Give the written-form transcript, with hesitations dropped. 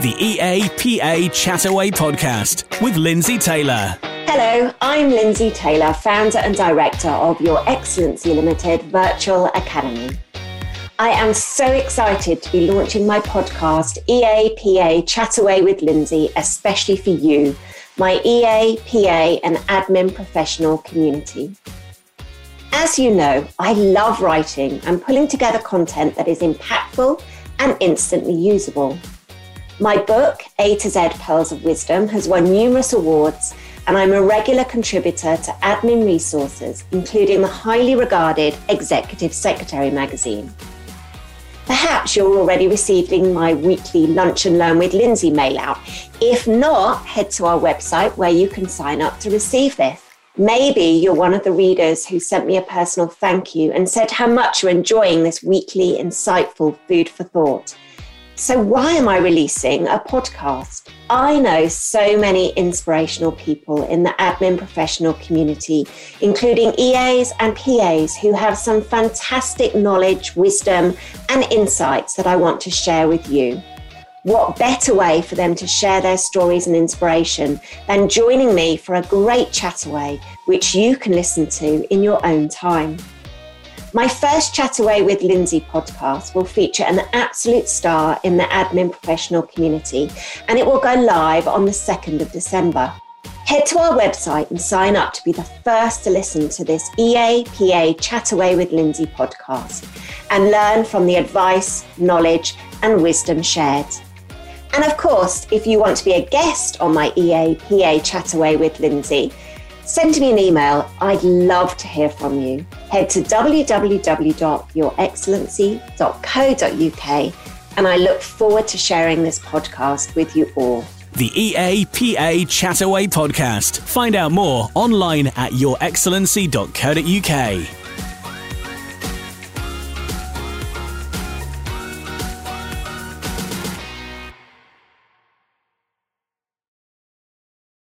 the EAPA Chataway podcast with Lindsay Taylor. Hello, I'm Lindsay Taylor, founder and director of Your Excellency Limited Virtual Academy. I am so excited to be launching my podcast, EAPA Chataway with Lindsay, especially for you, my EAPA and admin professional community. As you know, I love writing and pulling together content that is impactful and instantly usable. My book, A to Z, Pearls of Wisdom, has won numerous awards, and I'm a regular contributor to admin resources, including the highly regarded Executive Secretary magazine. Perhaps you're already receiving my weekly Lunch and Learn with Lindsay mail out. If not, head to our website where you can sign up to receive this. Maybe you're one of the readers who sent me a personal thank you and said how much you're enjoying this weekly insightful food for thought. So why am I releasing a podcast? I know so many inspirational people in the admin professional community, including EAs and PAs who have some fantastic knowledge, wisdom, and insights that I want to share with you. What better way for them to share their stories and inspiration than joining me for a great chataway, which you can listen to in your own time. My first Chataway with Lindsay podcast will feature an absolute star in the admin professional community, and it will go live on the 2nd of December. Head to our website and sign up to be the first to listen to this EAPA Chataway with Lindsay podcast and learn from the advice, knowledge, and wisdom shared. And of course, if you want to be a guest on my EAPA Chataway with Lindsay, send me an email. I'd love to hear from you. Head to www.yourexcellency.co.uk and I look forward to sharing this podcast with you all. The EAPA Chataway podcast. Find out more online at yourexcellency.co.uk.